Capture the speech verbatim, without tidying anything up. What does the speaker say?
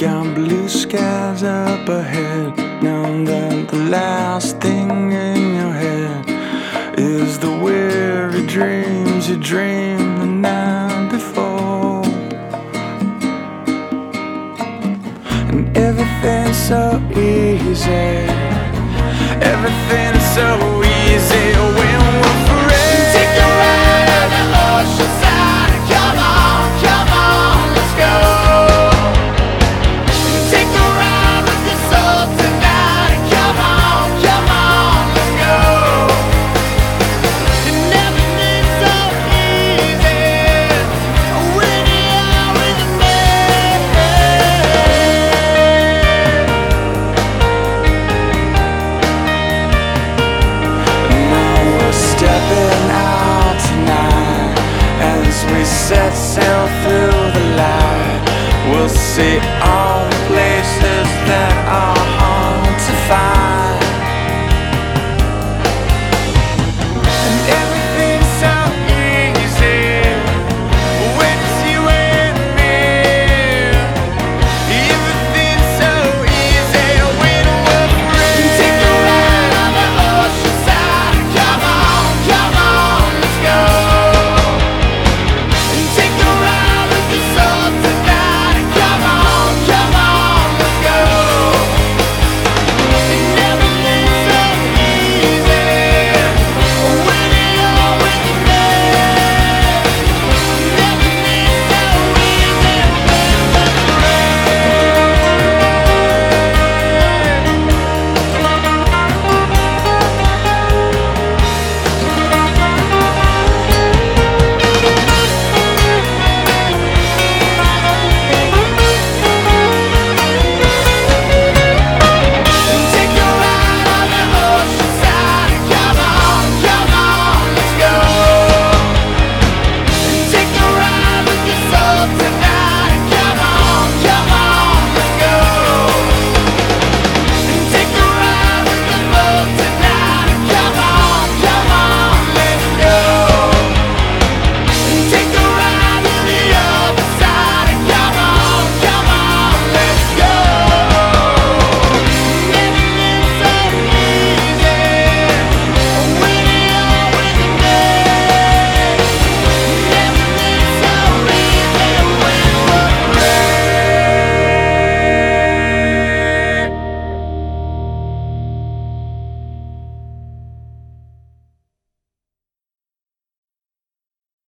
Got blue skies up ahead. Now that the last thing in your head is the weary dreams you dreamed the night before. And everything's so easy. Everything's so easy when we're free. Take a ride on the ocean side. Come on, come on, let's go. Set sail through the light.